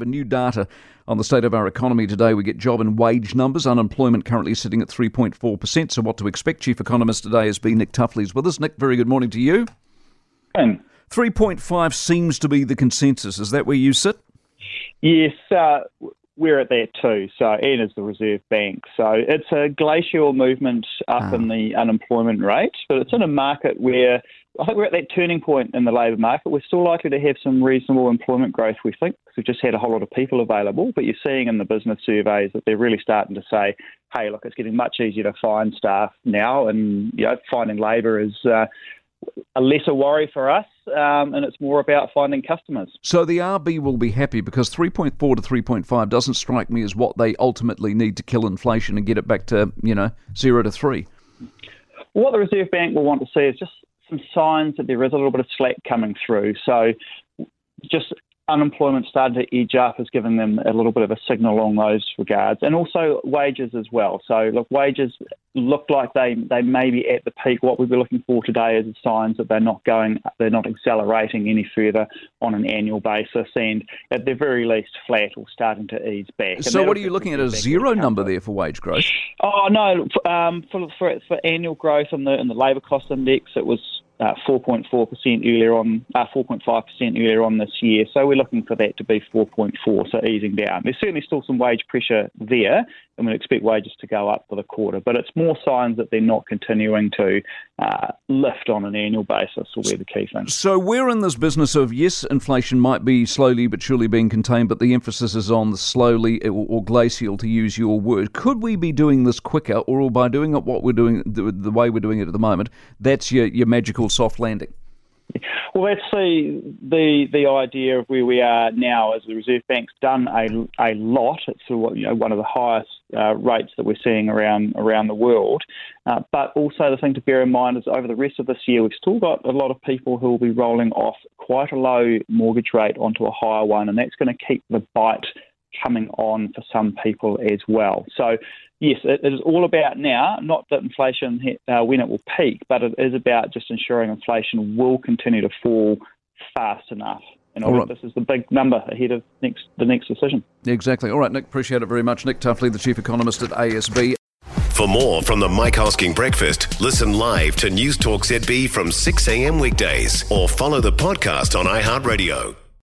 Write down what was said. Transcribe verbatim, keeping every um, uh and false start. For new data on the state of our economy today, we get job and wage numbers. Unemployment currently sitting at three point four percent. So what to expect? Chief Economist at A S B, Nick Tuffley, is with us. Nick, very good morning to you. And three point five seems to be the consensus. Is that where you sit? Yes, uh, we're at that too. So, and is the Reserve Bank. So it's a glacial movement up ah. in the unemployment rate, but it's in a market where I think we're at that turning point in the labour market. We're still likely to have some reasonable employment growth, we think, because we've just had a whole lot of people available. But you're seeing in the business surveys that they're really starting to say, hey, look, it's getting much easier to find staff now. And, you know, finding labour is uh, a lesser worry for us. Um, and it's more about finding customers. So the R B will be happy, because three point four to three point five doesn't strike me as what they ultimately need to kill inflation and get it back to, you know, zero to three. What the Reserve Bank will want to see is just some signs that there is a little bit of slack coming through. So just unemployment starting to edge up is giving them a little bit of a signal along those regards, and also wages as well. So look, wages look like they, they may be at the peak. What we'll be looking for today is signs that they're not going, they're not accelerating any further on an annual basis, and at the very least flat or starting to ease back. And so what are you looking at, a zero number there for wage growth? Oh no, um, for, for for annual growth in the in the labour cost index, it was Uh, four point four percent earlier on, uh, four point five percent earlier on this year. So we're looking for that to be four point four, so easing down. There's certainly still some wage pressure there, and we expect wages to go up for the quarter. But it's more signs that they're not continuing to uh, lift on an annual basis will be the key thing. So we're in this business of, yes, inflation might be slowly but surely being contained, but the emphasis is on the slowly or, or glacial, to use your word. Could we be doing this quicker, or by doing it what we're doing, the, the way we're doing it at the moment, that's your, your magical soft landing? Well, that's the, the the idea of where we are now. As the Reserve Bank's done a, a lot, it's you know, one of the highest uh, rates that we're seeing around around the world. Uh, but also the thing to bear in mind is over the rest of this year, we've still got a lot of people who will be rolling off quite a low mortgage rate onto a higher one, and that's going to keep the bite coming on for some people as well. So yes, it is all about now, not that inflation, uh, when it will peak, but it is about just ensuring inflation will continue to fall fast enough. And all right, this is the big number ahead of next the next decision. Exactly. All right, Nick, appreciate it very much. Nick Tuffley, the Chief Economist at A S B. For more from the Mike Hosking Breakfast, listen live to News Talk Z B from six a.m. weekdays, or follow the podcast on iHeartRadio.